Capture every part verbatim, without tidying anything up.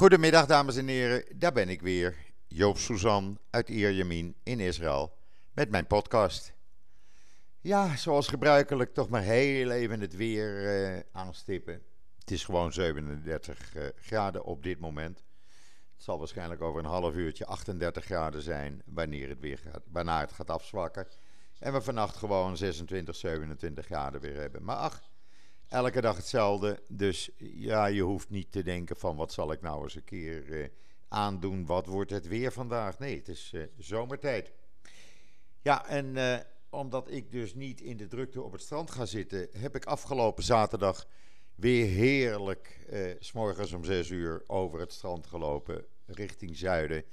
Goedemiddag dames en heren, daar ben ik weer, Joop Suzan uit Ierjemien in Israël met mijn podcast. Ja, zoals gebruikelijk toch maar heel even het weer uh, aanstippen. Het is gewoon zevenendertig uh, graden op dit moment. Het zal waarschijnlijk over een half uurtje achtendertig graden zijn wanneer het weer gaat, waarna het gaat afzwakken. En we vannacht gewoon zesentwintig, zevenentwintig graden weer hebben. Maar ach, elke dag hetzelfde. Dus ja, je hoeft niet te denken van wat zal ik nou eens een keer uh, aandoen. Wat wordt het weer vandaag? Nee, het is uh, zomertijd. Ja, en uh, omdat ik dus niet in de drukte op het strand ga zitten, heb ik afgelopen zaterdag weer heerlijk uh, 's morgens om zes uur over het strand gelopen richting zuiden.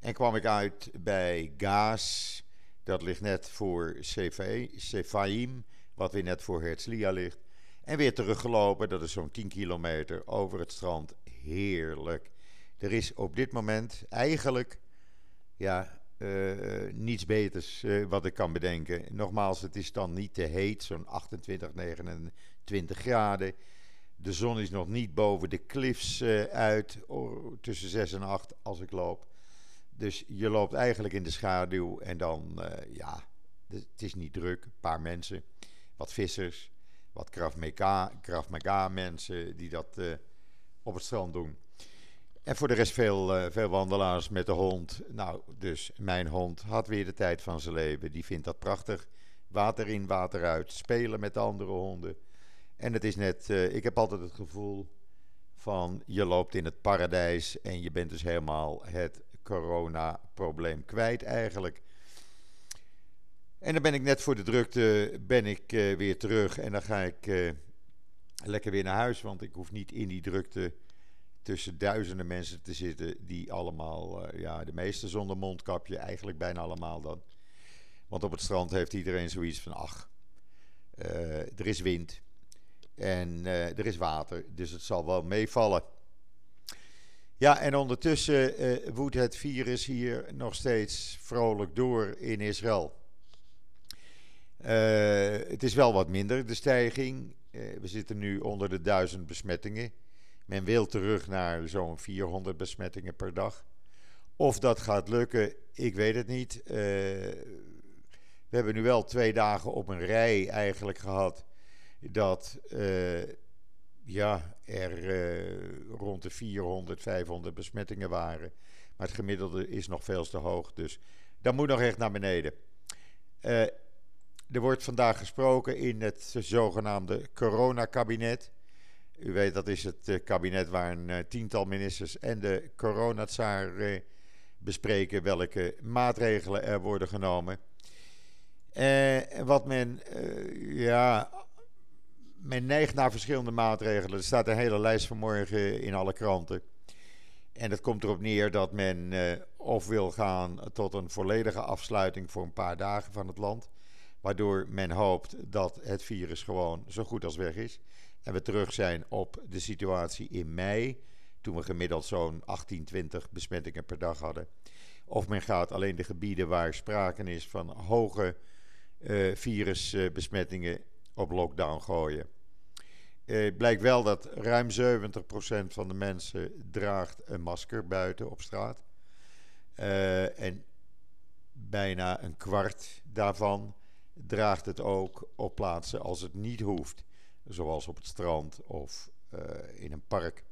En kwam ik uit bij Gaas. Dat ligt net voor Sefaim, wat weer net voor Herzliya ligt. En weer teruggelopen, dat is zo'n tien kilometer over het strand. Heerlijk. Er is op dit moment eigenlijk ja, uh, niets beters uh, wat ik kan bedenken. Nogmaals, het is dan niet te heet, zo'n achtentwintig, negenentwintig graden. De zon is nog niet boven de cliffs uh, uit, oh, tussen zes en acht als ik loop. Dus je loopt eigenlijk in de schaduw en dan, uh, ja, het is niet druk. Een paar mensen, wat vissers, wat krav maga, krav maga mensen die dat uh, op het strand doen. En voor de rest veel, uh, veel wandelaars met de hond. Nou, dus mijn hond had weer de tijd van zijn leven. Die vindt dat prachtig. Water in, water uit. Spelen met de andere honden. En het is net, uh, ik heb altijd het gevoel van je loopt in het paradijs en je bent dus helemaal het corona-probleem kwijt eigenlijk. En dan ben ik net voor de drukte ben ik uh, weer terug en dan ga ik uh, lekker weer naar huis, want ik hoef niet in die drukte tussen duizenden mensen te zitten die allemaal, uh, ja, de meeste zonder mondkapje, eigenlijk bijna allemaal dan. Want op het strand heeft iedereen zoiets van, ach, uh, er is wind en uh, er is water, dus het zal wel meevallen. Ja, en ondertussen uh, woedt het virus hier nog steeds vrolijk door in Israël. Uh, het is wel wat minder, de stijging. Uh, we zitten nu onder de duizend besmettingen. Men wil terug naar zo'n vierhonderd besmettingen per dag. Of dat gaat lukken, ik weet het niet. Uh, we hebben nu wel twee dagen op een rij eigenlijk gehad dat uh, ja, er uh, rond de vierhonderd, vijfhonderd besmettingen waren. Maar het gemiddelde is nog veel te hoog, dus dat moet nog echt naar beneden. Uh, Er wordt vandaag gesproken in het zogenaamde coronakabinet. U weet, dat is het uh, kabinet waar een uh, tiental ministers en de coronatsaar uh, bespreken welke maatregelen er worden genomen. Uh, wat men, uh, ja, men neigt naar verschillende maatregelen. Er staat een hele lijst vanmorgen in alle kranten. En dat komt erop neer dat men uh, of wil gaan tot een volledige afsluiting voor een paar dagen van het land, waardoor men hoopt dat het virus gewoon zo goed als weg is en we terug zijn op de situatie in mei, toen we gemiddeld zo'n achttien, twintig besmettingen per dag hadden. Of men gaat alleen de gebieden waar sprake is van hoge uh, virusbesmettingen op lockdown gooien. Uh, blijkt wel dat ruim zeventig procent van de mensen draagt een masker buiten op straat. Uh, en bijna een kwart daarvan draagt het ook op plaatsen als het niet hoeft, zoals op het strand of uh, in een park.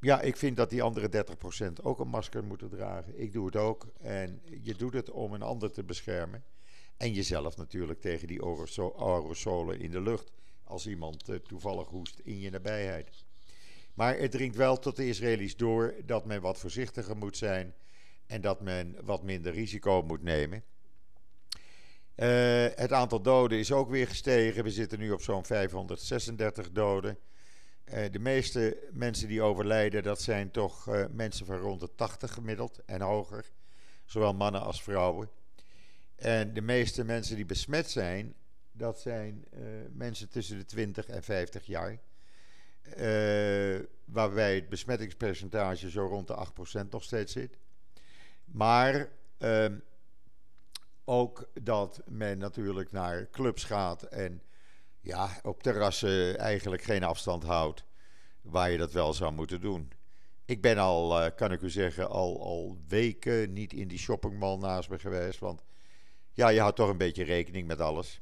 Ja, ik vind dat die andere dertig procent ook een masker moeten dragen. Ik doe het ook en je doet het om een ander te beschermen. En jezelf natuurlijk tegen die aerosolen in de lucht, als iemand uh, toevallig hoest in je nabijheid. Maar het dringt wel tot de Israëli's door dat men wat voorzichtiger moet zijn en dat men wat minder risico moet nemen. Uh, het aantal doden is ook weer gestegen. We zitten nu op zo'n vijfhonderdzesendertig doden. Uh, de meeste mensen die overlijden, dat zijn toch uh, mensen van rond de tachtig gemiddeld en hoger. Zowel mannen als vrouwen. En de meeste mensen die besmet zijn, dat zijn uh, mensen tussen de twintig en vijftig jaar. Uh, waarbij het besmettingspercentage zo rond de acht procent nog steeds zit. Maar Uh, ook dat men natuurlijk naar clubs gaat en ja, op terrassen eigenlijk geen afstand houdt. waar je dat wel zou moeten doen. Ik ben al, uh, kan ik u zeggen, al, al weken niet in die shoppingmall naast me geweest. Want ja, je houdt toch een beetje rekening met alles.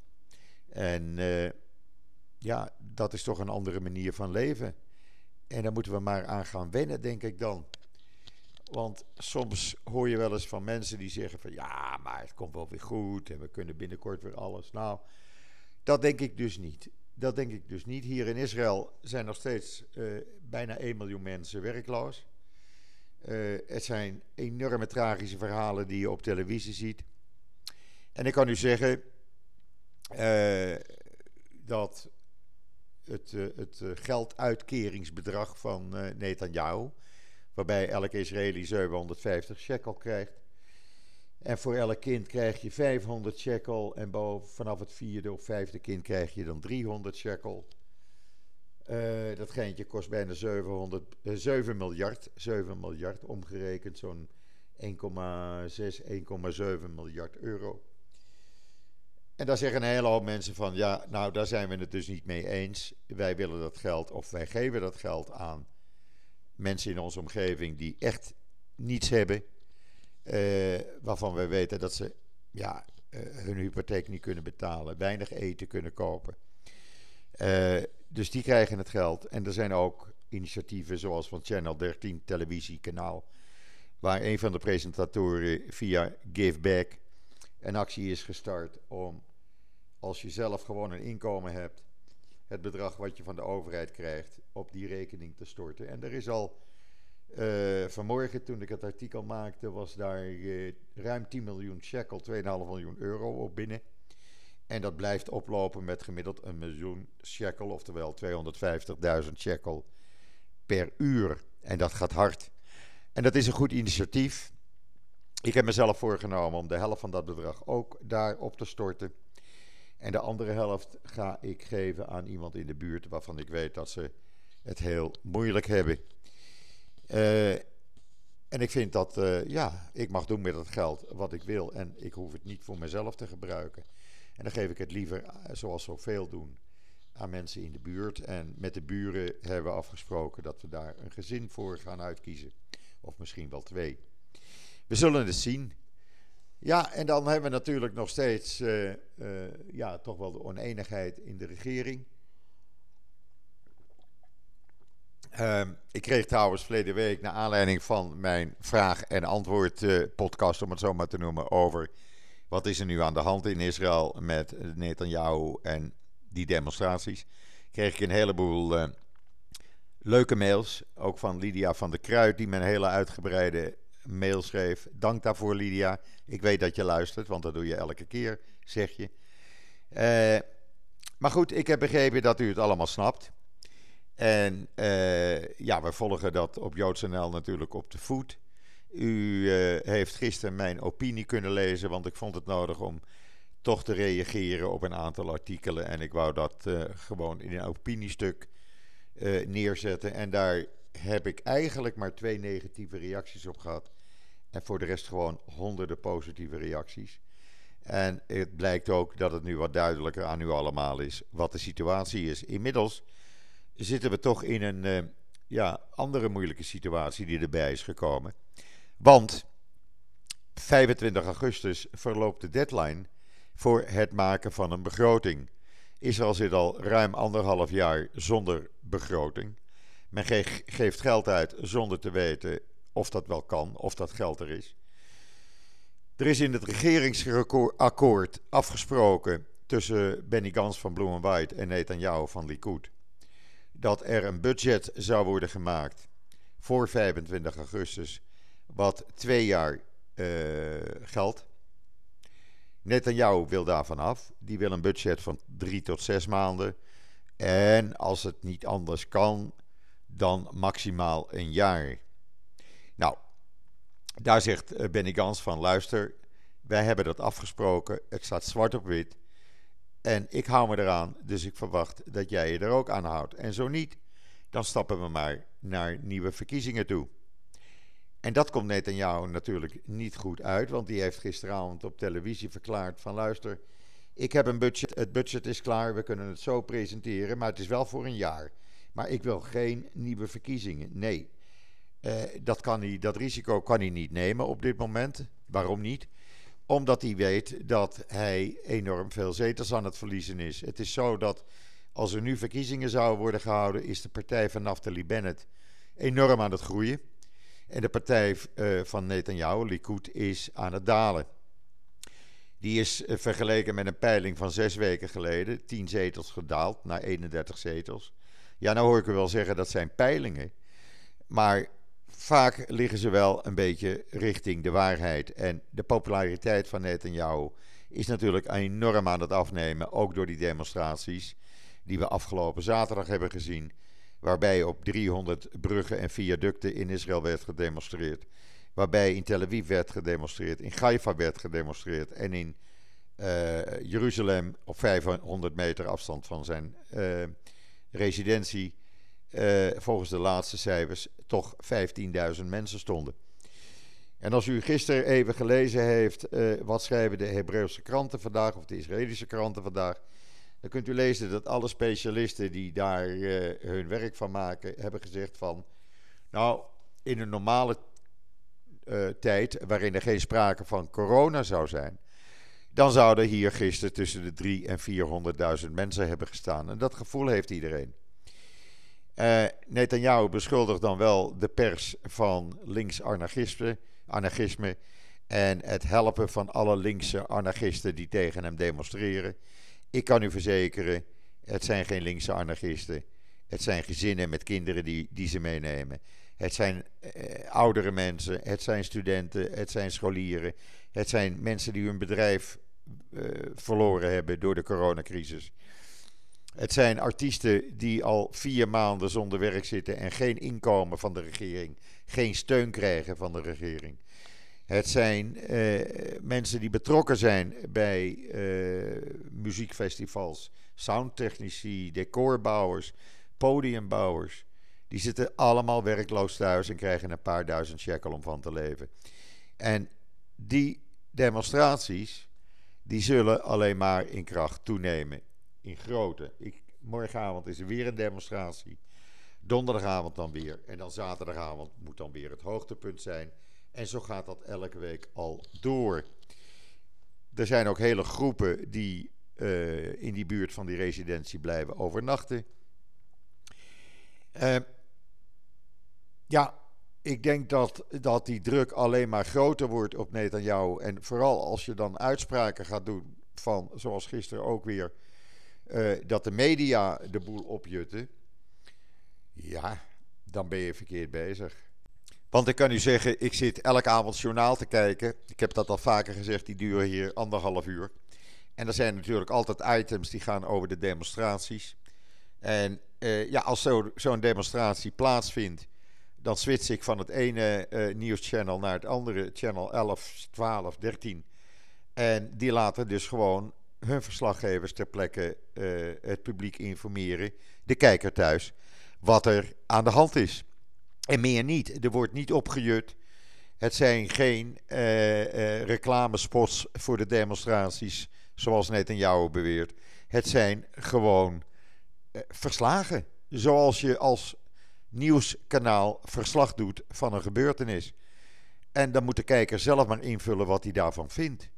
En uh, ja, dat is toch een andere manier van leven. En daar moeten we maar aan gaan wennen, denk ik dan. Want soms hoor je wel eens van mensen die zeggen van... ja, maar het komt wel weer goed en we kunnen binnenkort weer alles. Nou, dat denk ik dus niet. Dat denk ik dus niet. Hier in Israël zijn nog steeds uh, bijna één miljoen mensen werkloos. Uh, het zijn enorme tragische verhalen die je op televisie ziet. En ik kan u zeggen uh, dat het, uh, het gelduitkeringsbedrag van uh, Netanyahu... waarbij elke Israëli zevenhonderdvijftig shekel krijgt. En voor elk kind krijg je vijfhonderd shekel. En boven, vanaf het vierde of vijfde kind krijg je dan driehonderd shekel. Uh, dat geintje kost bijna zevenhonderd, uh, zeven miljard. zeven miljard omgerekend, zo'n één komma zes, één komma zeven miljard euro. En daar zeggen een hele hoop mensen van... ja, nou, daar zijn we het dus niet mee eens. Wij willen dat geld, of wij geven dat geld aan... mensen in onze omgeving die echt niets hebben... Uh, waarvan we weten dat ze ja, uh, hun hypotheek niet kunnen betalen... weinig eten kunnen kopen. Uh, dus die krijgen het geld. En er zijn ook initiatieven zoals van Channel dertien televisiekanaal... waar een van de presentatoren via Give Back een actie is gestart... om als je zelf gewoon een inkomen hebt... het bedrag wat je van de overheid krijgt op die rekening te storten. En er is al uh, vanmorgen, toen ik het artikel maakte, was daar uh, ruim tien miljoen shekel, twee komma vijf miljoen euro op binnen. En dat blijft oplopen met gemiddeld een miljoen shekel, oftewel tweehonderdvijftigduizend shekel per uur. En dat gaat hard. En dat is een goed initiatief. Ik heb mezelf voorgenomen om de helft van dat bedrag ook daarop te storten. En de andere helft ga ik geven aan iemand in de buurt... waarvan ik weet dat ze het heel moeilijk hebben. Uh, en ik vind dat, uh, ja, ik mag doen met dat geld wat ik wil... en ik hoef het niet voor mezelf te gebruiken. En dan geef ik het liever, zoals zoveel doen, aan mensen in de buurt. En met de buren hebben we afgesproken dat we daar een gezin voor gaan uitkiezen. Of misschien wel twee. We zullen het zien... Ja, en dan hebben we natuurlijk nog steeds uh, uh, ja, toch wel de oneenigheid in de regering. Uh, ik kreeg trouwens verleden week, naar aanleiding van mijn vraag- en antwoord uh, podcast, om het zo maar te noemen, over wat is er nu aan de hand in Israël met Netanyahu en die demonstraties, kreeg ik een heleboel uh, leuke mails, ook van Lydia van der Kruid, die me een hele uitgebreide... mail schreef. Dank daarvoor, Lydia. Ik weet dat je luistert, want dat doe je elke keer, zeg je. Uh, maar goed, ik heb begrepen dat u het allemaal snapt. En uh, ja, we volgen dat op joods punt n l natuurlijk op de voet. U uh, heeft gisteren mijn opinie kunnen lezen, want ik vond het nodig om toch te reageren op een aantal artikelen. En ik wou dat uh, gewoon in een opiniestuk uh, neerzetten. En daar heb ik eigenlijk maar twee negatieve reacties op gehad. En voor de rest gewoon honderden positieve reacties. En het blijkt ook dat het nu wat duidelijker aan u allemaal is wat de situatie is. Inmiddels zitten we toch in een uh, ja, andere moeilijke situatie die erbij is gekomen. Want vijfentwintig augustus verloopt de deadline voor het maken van een begroting. Israël zit al ruim anderhalf jaar zonder begroting. Men ge- geeft geld uit zonder te weten of dat wel kan, of dat geld er is. Er is in het regeringsakkoord afgesproken tussen Benny Gantz van Blue and White en Netanyahu van Likud dat er een budget zou worden gemaakt voor vijfentwintig augustus wat twee jaar uh, geldt. Netanyahu wil daarvan af. Die wil een budget van drie tot zes maanden. En als het niet anders kan... dan maximaal een jaar. Nou, daar zegt Benny Gantz van... luister, wij hebben dat afgesproken... het staat zwart op wit... en ik hou me eraan... dus ik verwacht dat jij je er ook aan houdt. En zo niet, dan stappen we maar... naar nieuwe verkiezingen toe. En dat komt Netanyahu natuurlijk niet goed uit... want die heeft gisteravond op televisie verklaard... van luister, ik heb een budget... het budget is klaar, we kunnen het zo presenteren... maar het is wel voor een jaar... Maar ik wil geen nieuwe verkiezingen. Nee, uh, dat, kan hij, dat risico kan hij niet nemen op dit moment. Waarom niet? Omdat hij weet dat hij enorm veel zetels aan het verliezen is. Het is zo dat als er nu verkiezingen zouden worden gehouden, is de partij van Naftali Bennett enorm aan het groeien. En de partij uh, van Netanyahu, Likud, is aan het dalen. Die is uh, vergeleken met een peiling van zes weken geleden, tien zetels gedaald naar eenendertig zetels. Ja, nou hoor ik u wel zeggen, dat zijn peilingen. Maar vaak liggen ze wel een beetje richting de waarheid. En de populariteit van Netanyahu is natuurlijk enorm aan het afnemen, ook door die demonstraties die we afgelopen zaterdag hebben gezien, waarbij op driehonderd bruggen en viaducten in Israël werd gedemonstreerd, waarbij in Tel Aviv werd gedemonstreerd, in Haifa werd gedemonstreerd en in uh, Jeruzalem op vijfhonderd meter afstand van zijn uh, residentie, uh, volgens de laatste cijfers, toch vijftienduizend mensen stonden. En als u gisteren even gelezen heeft, uh, wat schrijven de Hebreeuwse kranten vandaag of de Israëlische kranten vandaag, dan kunt u lezen dat alle specialisten die daar uh, hun werk van maken, hebben gezegd van, nou, in een normale uh, tijd, waarin er geen sprake van corona zou zijn, dan zouden hier gisteren tussen de drie en vierhonderdduizend mensen hebben gestaan. En dat gevoel heeft iedereen. Uh, Netanyahu beschuldigt dan wel de pers van links-anarchisme anarchisme, en het helpen van alle linkse anarchisten die tegen hem demonstreren. Ik kan u verzekeren, het zijn geen linkse anarchisten. Het zijn gezinnen met kinderen die, die ze meenemen. Het zijn eh, oudere mensen, het zijn studenten, het zijn scholieren. Het zijn mensen die hun bedrijf eh, verloren hebben door de coronacrisis. Het zijn artiesten die al vier maanden zonder werk zitten en geen inkomen van de regering, geen steun krijgen van de regering. Het zijn uh, mensen die betrokken zijn bij uh, muziekfestivals, soundtechnici, decorbouwers, podiumbouwers. Die zitten allemaal werkloos thuis en krijgen een paar duizend shekel om van te leven. En die demonstraties, die zullen alleen maar in kracht toenemen, in grootte. Ik, morgenavond is er weer een demonstratie, donderdagavond dan weer en dan zaterdagavond moet dan weer het hoogtepunt zijn. En zo gaat dat elke week al door. Er zijn ook hele groepen die uh, in die buurt van die residentie blijven overnachten. Uh, ja, ik denk dat, dat die druk alleen maar groter wordt op Netanyahu. En vooral als je dan uitspraken gaat doen van, zoals gisteren ook weer, uh, dat de media de boel opjutten. Ja, dan ben je verkeerd bezig. Want ik kan u zeggen, ik zit elke avond journaal te kijken. Ik heb dat al vaker gezegd, die duren hier anderhalf uur. En er zijn natuurlijk altijd items die gaan over de demonstraties. En eh, ja, als zo, zo'n demonstratie plaatsvindt, dan switch ik van het ene eh, nieuwschannel naar het andere. Channel elf, twaalf, dertien. En die laten dus gewoon hun verslaggevers ter plekke eh, het publiek informeren. De kijker thuis, wat er aan de hand is. En meer niet. Er wordt niet opgejut. Het zijn geen uh, uh, reclamespots voor de demonstraties, zoals Netanyahu beweert. Het zijn gewoon uh, verslagen. Zoals je als nieuwskanaal verslag doet van een gebeurtenis. En dan moet de kijker zelf maar invullen wat hij daarvan vindt.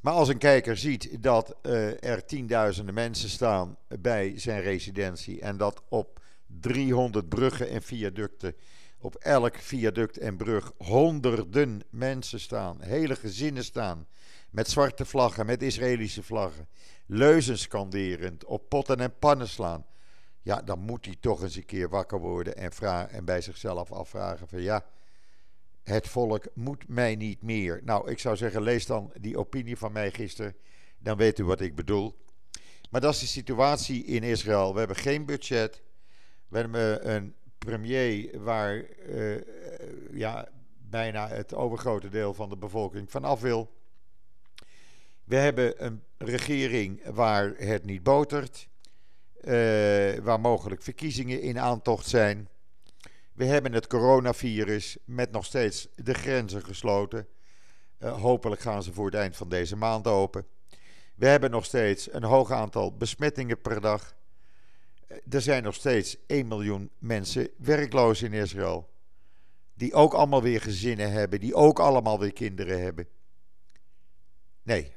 Maar als een kijker ziet dat uh, er tienduizenden mensen staan bij zijn residentie en dat op driehonderd bruggen en viaducten, op elk viaduct en brug honderden mensen staan, hele gezinnen staan, met zwarte vlaggen, met Israëlische vlaggen, leuzen skanderend, op potten en pannen slaan. Ja, dan moet hij toch eens een keer wakker worden en, vra- en bij zichzelf afvragen van ja, het volk moet mij niet meer. Nou, ik zou zeggen, lees dan die opinie van mij gisteren, dan weet u wat ik bedoel. Maar dat is de situatie in Israël. We hebben geen budget. We hebben een premier waar uh, ja, bijna het overgrote deel van de bevolking van af wil. We hebben een regering waar het niet botert. Uh, waar mogelijk verkiezingen in aantocht zijn. We hebben het coronavirus met nog steeds de grenzen gesloten. Uh, hopelijk gaan ze voor het eind van deze maand open. We hebben nog steeds een hoog aantal besmettingen per dag. er zijn nog steeds één miljoen mensen werkloos in Israël. Die ook allemaal weer gezinnen hebben, die ook allemaal weer kinderen hebben. Nee,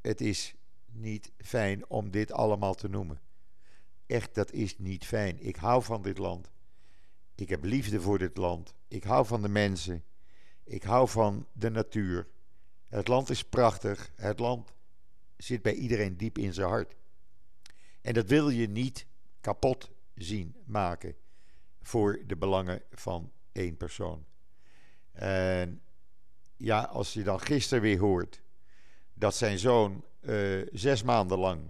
het is niet fijn om dit allemaal te noemen. Echt, dat is niet fijn. Ik hou van dit land. Ik heb liefde voor dit land. Ik hou van de mensen. Ik hou van de natuur. Het land is prachtig. Het land zit bij iedereen diep in zijn hart. En dat wil je niet kapot zien maken voor de belangen van één persoon. En ja, als je dan gisteren weer hoort dat zijn zoon uh, zes maanden lang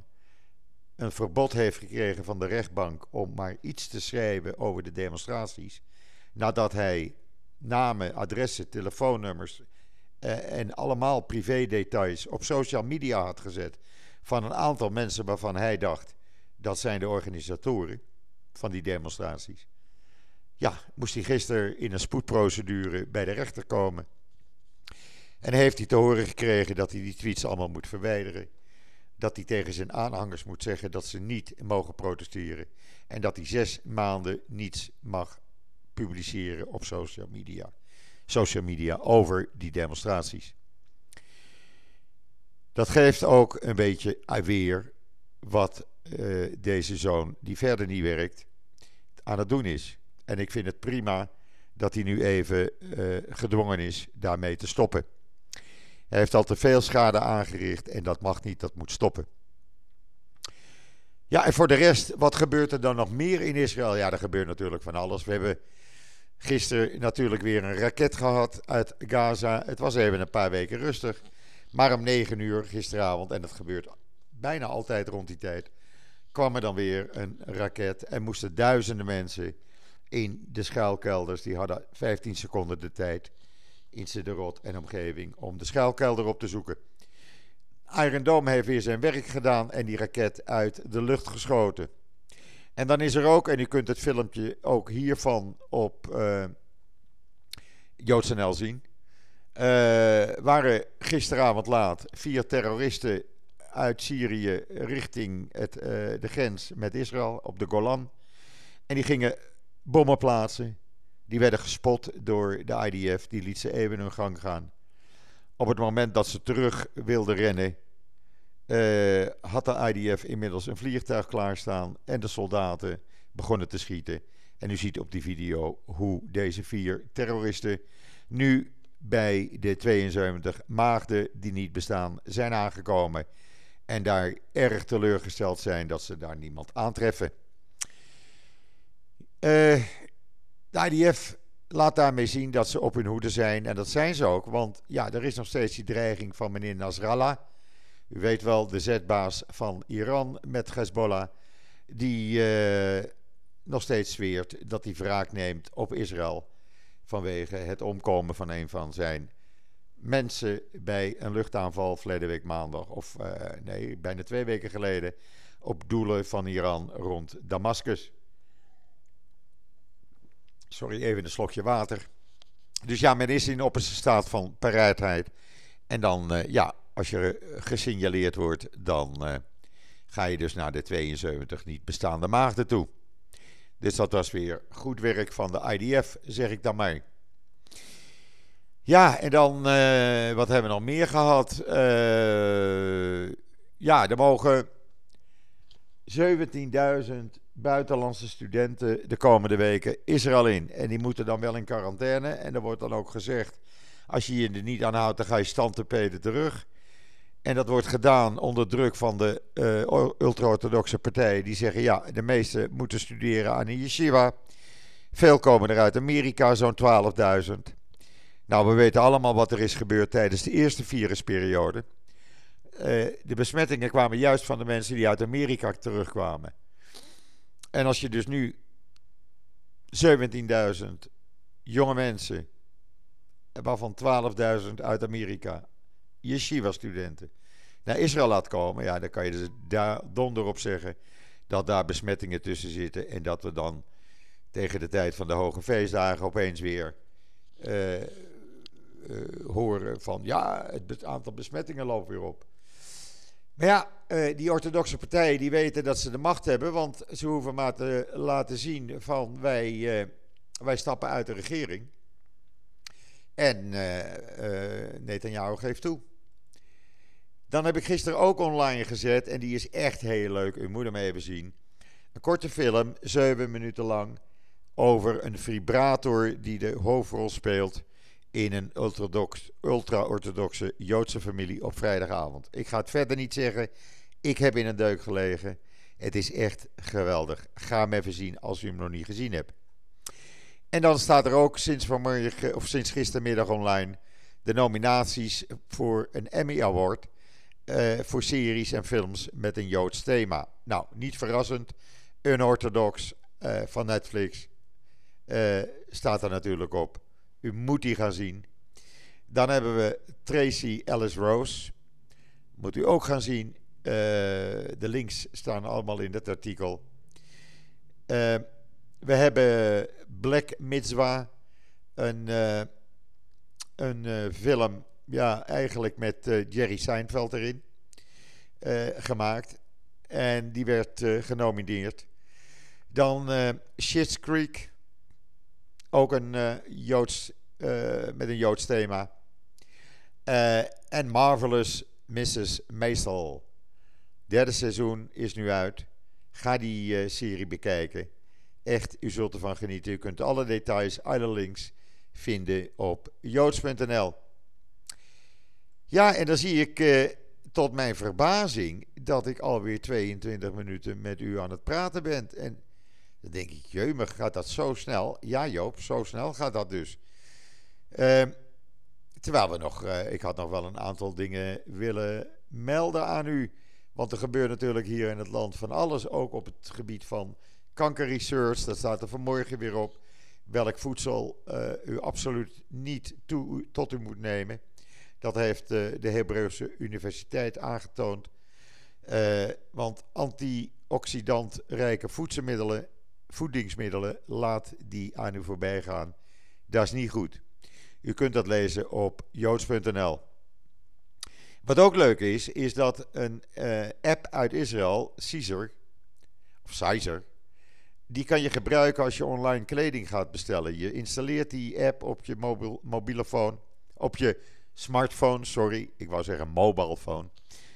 een verbod heeft gekregen van de rechtbank om maar iets te schrijven over de demonstraties, nadat hij namen, adressen, telefoonnummers uh, en allemaal privédetails op social media had gezet van een aantal mensen waarvan hij dacht dat zijn de organisatoren van die demonstraties. Ja, moest hij gisteren in een spoedprocedure bij de rechter komen. En heeft hij te horen gekregen dat hij die tweets allemaal moet verwijderen. Dat hij tegen zijn aanhangers moet zeggen dat ze niet mogen protesteren. En dat hij zes maanden niets mag publiceren op social media. Social media over die demonstraties. Dat geeft ook een beetje weer wat uh, deze zoon, die verder niet werkt, aan het doen is. En ik vind het prima dat hij nu even uh, gedwongen is daarmee te stoppen. Hij heeft al te veel schade aangericht en dat mag niet, dat moet stoppen. Ja, en voor de rest, wat gebeurt er dan nog meer in Israël? Ja, er gebeurt natuurlijk van alles. We hebben gisteren natuurlijk weer een raket gehad uit Gaza. Het was even een paar weken rustig. Maar om negen uur gisteravond, en dat gebeurt bijna altijd rond die tijd, kwam er dan weer een raket en moesten duizenden mensen in de schuilkelders. Die hadden vijftien seconden de tijd in Sderot en omgeving om de schuilkelder op te zoeken. Iron Dome heeft weer zijn werk gedaan en die raket uit de lucht geschoten. En dan is er ook, en u kunt het filmpje ook hiervan op uh, joods punt n l zien, uh, waren gisteravond laat vier terroristen uit Syrië richting het, uh, de grens met Israël op de Golan. En die gingen bommen plaatsen. Die werden gespot door de I D F. Die liet ze even hun gang gaan. Op het moment dat ze terug wilden rennen, Uh, had de I D F inmiddels een vliegtuig klaarstaan. En de soldaten begonnen te schieten. En u ziet op die video hoe deze vier terroristen nu bij de tweeënzeventig maagden die niet bestaan zijn aangekomen. En daar erg teleurgesteld zijn dat ze daar niemand aantreffen. Uh, de I D F laat daarmee zien dat ze op hun hoede zijn. En dat zijn ze ook, want ja, er is nog steeds die dreiging van meneer Nasrallah. U weet wel, de zetbaas van Iran met Hezbollah. Die uh, nog steeds zweert dat hij wraak neemt op Israël vanwege het omkomen van een van zijn mensen bij een luchtaanval verleden week maandag. Of uh, nee, bijna twee weken geleden op doelen van Iran rond Damaskus. Sorry, even een slokje water. Dus ja, men is in opperste staat van paraatheid. En dan, uh, ja, als je gesignaleerd wordt, dan uh, ga je dus naar de tweeënzeventig niet bestaande maagden toe. Dus dat was weer goed werk van de I D F, zeg ik dan maar. Ja, en dan, uh, wat hebben we nog meer gehad? Uh, ja, er mogen zeventienduizend... buitenlandse studenten de komende weken Israël in. En die moeten dan wel in quarantaine. En er wordt dan ook gezegd, als je je er niet aan houdt, dan ga je standtepeden terug. En dat wordt gedaan onder druk van de uh, ultra-orthodoxe partijen. Die zeggen, ja, de meesten moeten studeren aan de Yeshiva. Veel komen er uit Amerika, zo'n twaalfduizend. Nou, we weten allemaal wat er is gebeurd tijdens de eerste virusperiode. Uh, de besmettingen kwamen juist van de mensen die uit Amerika terugkwamen. En als je dus nu zeventienduizend jonge mensen, waarvan twaalfduizend uit Amerika, yeshiva-studenten, naar Israël laat komen, ja, dan kan je dus daar donder op zeggen dat daar besmettingen tussen zitten en dat we dan tegen de tijd van de hoge feestdagen opeens weer uh, uh, horen van, ja, het aantal besmettingen loopt weer op. Maar ja, uh, die orthodoxe partijen die weten dat ze de macht hebben, want ze hoeven maar te laten zien van wij, uh, wij stappen uit de regering. En uh, uh, Netanyahu geeft toe. Dan heb ik gisteren ook online gezet, en die is echt heel leuk, u moet hem even zien. Een korte film, zeven minuten lang, over een vibrator die de hoofdrol speelt in een ultra-orthodox, ultra-orthodoxe Joodse familie op vrijdagavond. Ik ga het verder niet zeggen. Ik heb in een deuk gelegen. Het is echt geweldig. Ga hem even zien als u hem nog niet gezien hebt. En dan staat er ook sinds vanmorgen of sinds gistermiddag online de nominaties voor een Emmy Award uh, voor series en films met een Joods thema. Nou, niet verrassend. Unorthodox uh, van Netflix uh, staat er natuurlijk op. U moet die gaan zien. Dan hebben we Tracy Ellis Rose. Moet u ook gaan zien. Uh, de links staan allemaal in dat artikel. Uh, we hebben Black Mitzva. Een, uh, een uh, film, ja, eigenlijk met uh, Jerry Seinfeld erin uh, gemaakt. En die werd uh, genomineerd. Dan uh, Schitt's Creek. Ook een, uh, Joods, uh, met een Joods thema. En uh, Marvelous missus Maisel. Derde seizoen is nu uit. Ga die uh, serie bekijken. Echt, u zult ervan genieten. U kunt alle details, alle links vinden op joods punt n l. Ja, en dan zie ik uh, tot mijn verbazing dat ik alweer tweeëntwintig minuten met u aan het praten ben. En dan denk ik, jeumig, gaat dat zo snel? Ja, Joop, zo snel gaat dat dus. Uh, terwijl we nog, uh, ik had nog wel een aantal dingen willen melden aan u. Want er gebeurt natuurlijk hier in het land van alles. Ook op het gebied van kankerresearch, dat staat er vanmorgen weer op. Welk voedsel uh, u absoluut niet toe, tot u moet nemen. Dat heeft uh, de Hebreeuwse Universiteit aangetoond. Uh, want antioxidantrijke voedselmiddelen... voedingsmiddelen, laat die aan u voorbij gaan. Dat is niet goed. U kunt dat lezen op joods punt n l. Wat ook leuk is, is dat een uh, app uit Israël, Caesar, of Sizer, die kan je gebruiken als je online kleding gaat bestellen. Je installeert die app op je mobiel, mobiele phone, op je smartphone, sorry, ik wou zeggen mobile phone,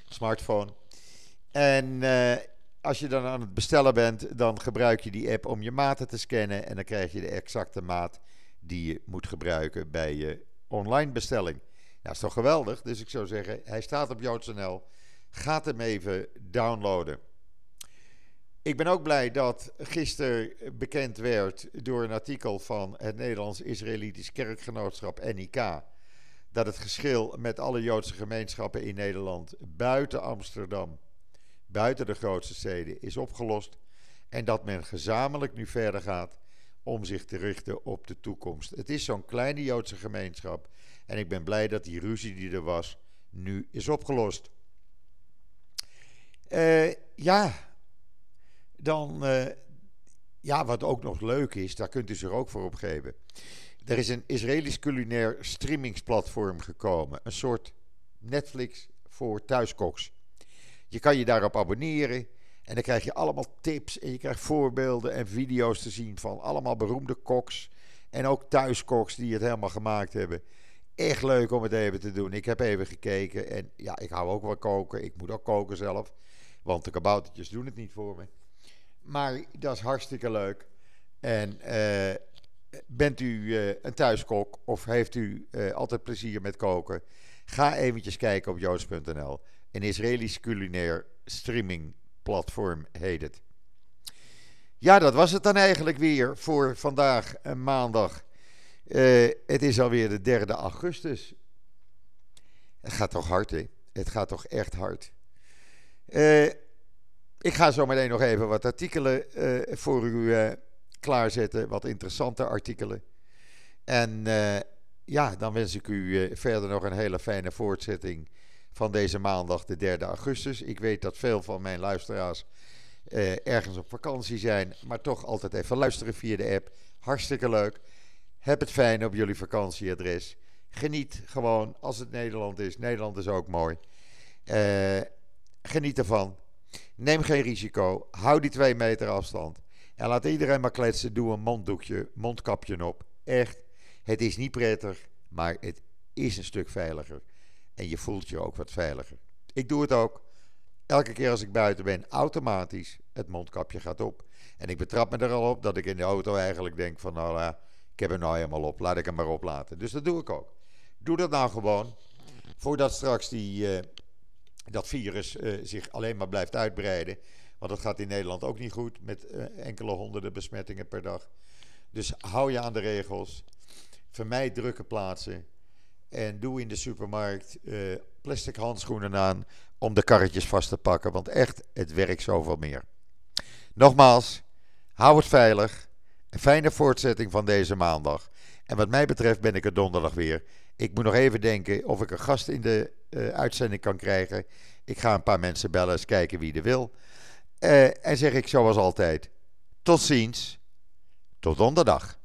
smartphone. En... Uh, Als je dan aan het bestellen bent, dan gebruik je die app om je maten te scannen. En dan krijg je de exacte maat die je moet gebruiken bij je online bestelling. Dat is toch geweldig? Dus ik zou zeggen, hij staat op joods punt n l. Gaat hem even downloaden. Ik ben ook blij dat gisteren bekend werd door een artikel van het Nederlands-Israëlitisch kerkgenootschap N I K. Dat het geschil met alle Joodse gemeenschappen in Nederland buiten Amsterdam... buiten de grootste steden is opgelost en dat men gezamenlijk nu verder gaat om zich te richten op de toekomst. Het is zo'n kleine Joodse gemeenschap en ik ben blij dat die ruzie die er was nu is opgelost. Uh, ja, dan, uh, ja, wat ook nog leuk is, daar kunt u zich ook voor opgeven. Er is een Israëlisch culinair streamingsplatform gekomen, een soort Netflix voor thuiskoks. Je kan je daarop abonneren en dan krijg je allemaal tips en je krijgt voorbeelden en video's te zien van allemaal beroemde koks en ook thuiskoks die het helemaal gemaakt hebben. Echt leuk om het even te doen. Ik heb even gekeken en ja, ik hou ook wel koken. Ik moet ook koken zelf, want de kaboutertjes doen het niet voor me. Maar dat is hartstikke leuk. En uh, bent u uh, een thuiskok of heeft u uh, altijd plezier met koken? Ga eventjes kijken op joods punt n l. Een Israëlisch culinair streamingplatform heet het. Ja, dat was het dan eigenlijk weer voor vandaag, maandag. Uh, het is alweer de derde augustus. Het gaat toch hard, hè? Het gaat toch echt hard. Uh, ik ga zo meteen nog even wat artikelen uh, voor u uh, klaarzetten. Wat interessante artikelen. En uh, ja, dan wens ik u uh, verder nog een hele fijne voortzetting... van deze maandag, de derde augustus. Ik weet dat veel van mijn luisteraars eh, ergens op vakantie zijn... maar toch altijd even luisteren via de app. Hartstikke leuk. Heb het fijn op jullie vakantieadres. Geniet gewoon, als het Nederland is. Nederland is ook mooi. Eh, Geniet ervan. Neem geen risico. Hou die twee meter afstand. En laat iedereen maar kletsen. Doe een monddoekje, mondkapje op. Echt. Het is niet prettig, maar het is een stuk veiliger. En je voelt je ook wat veiliger. Ik doe het ook. Elke keer als ik buiten ben, automatisch het mondkapje gaat op. En ik betrap me er al op dat ik in de auto eigenlijk denk van... nou ja, ik heb hem nou helemaal op. Laat ik hem maar oplaten. Dus dat doe ik ook. Doe dat nou gewoon. Voordat straks die, uh, dat virus uh, zich alleen maar blijft uitbreiden. Want dat gaat in Nederland ook niet goed. Met uh, enkele honderden besmettingen per dag. Dus hou je aan de regels. Vermijd drukke plaatsen. En doe in de supermarkt uh, plastic handschoenen aan om de karretjes vast te pakken. Want echt, het werkt zoveel meer. Nogmaals, hou het veilig. Een fijne voortzetting van deze maandag. En wat mij betreft ben ik er donderdag weer. Ik moet nog even denken of ik een gast in de uh, uitzending kan krijgen. Ik ga een paar mensen bellen, eens kijken wie er wil. Uh, en zeg ik zoals altijd, tot ziens. Tot donderdag.